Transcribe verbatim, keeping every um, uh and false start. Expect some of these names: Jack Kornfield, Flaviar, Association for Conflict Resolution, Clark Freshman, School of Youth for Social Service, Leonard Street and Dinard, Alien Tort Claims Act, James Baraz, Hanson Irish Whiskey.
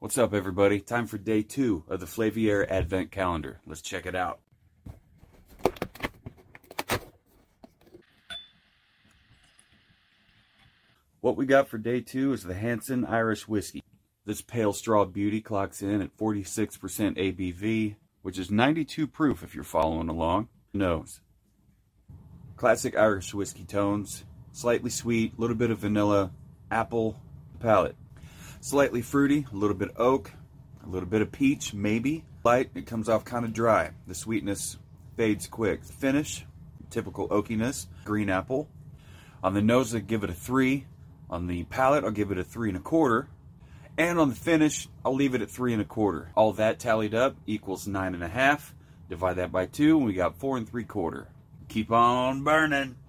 What's up, everybody? Time for day two of the Flaviar Advent Calendar. Let's check it out. What we got for day two is the Hanson Irish Whiskey. This pale straw beauty clocks in at forty-six percent A B V, which is ninety-two proof if you're following along. Nose. Classic Irish whiskey tones. Slightly sweet, a little bit of vanilla, apple, palate. Slightly fruity, a little bit of oak, a little bit of peach, maybe. Light, it comes off kind of dry. The sweetness fades quick. The finish, typical oakiness, green apple. On the nose, I give it a three. On the palate, I'll give it a three and a quarter. And on the finish, I'll leave it at three and a quarter. All that tallied up equals nine and a half. Divide that by two, and we got four and three quarter. Keep on burning.